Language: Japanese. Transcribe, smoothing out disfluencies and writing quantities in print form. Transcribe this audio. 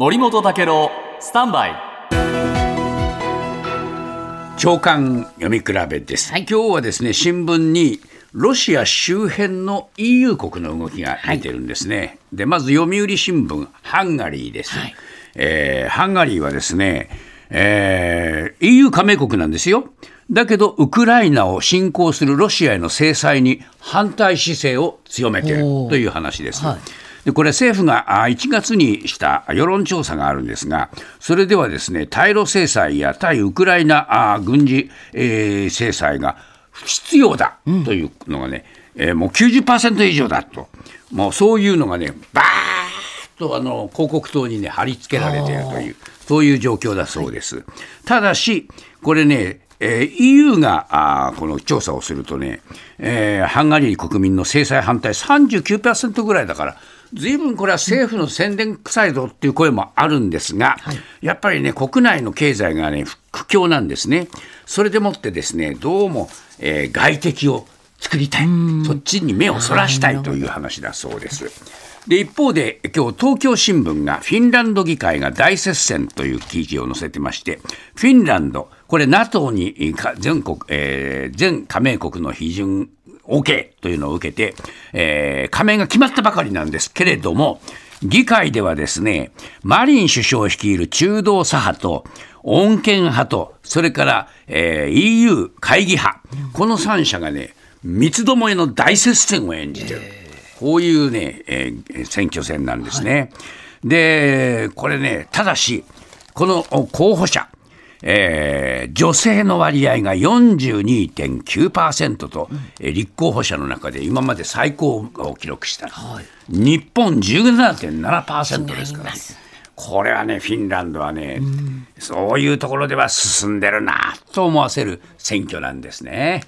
森本武郎スタンバイ朝刊読み比べです、はい、今日はですね新聞にロシア周辺の EU 国の動きが出てるんですね、はい、でまず読売新聞ハンガリーです、はい、ハンガリーはですね、EU 加盟国なんですよ。だけどウクライナを侵攻するロシアへの制裁に反対姿勢を強めているという話です、はい、でこれ政府が1月にした世論調査があるんですが、それではですね対ロ制裁や対ウクライナ軍事、制裁が不必要だというのがね、もう 90% 以上だと、もうそういうのがねバーッと広告塔にね貼り付けられているという、そういう状況だそうです、はい、ただしこれねEU がこの調査をするとね、ハンガリー国民の制裁反対 39% ぐらいだから随分これは政府の宣伝臭いぞっていう声もあるんですが、はい、やっぱりね国内の経済がね苦境なんですね。それでもってですねどうも、外敵を作りたい、そっちに目をそらしたいという話だそうです。で一方で今日東京新聞がフィンランド議会が大接戦という記事を載せてまして、フィンランドこれ NATO に全加盟国の批准 OK というのを受けて、加盟が決まったばかりなんですけれども、議会ではですねマリン首相率いる中道左派と穏健派とそれから、EU 会議派、この3者がね三つどもえの大接戦を演じている、こういうね、選挙戦なんですね、はい、でこれねただしこの候補者、女性の割合が 42.9% と、立候補者の中で今まで最高を記録した、はい、日本 17.7% ですから、これはねフィンランドはね、そういうところでは進んでるなと思わせる選挙なんですね。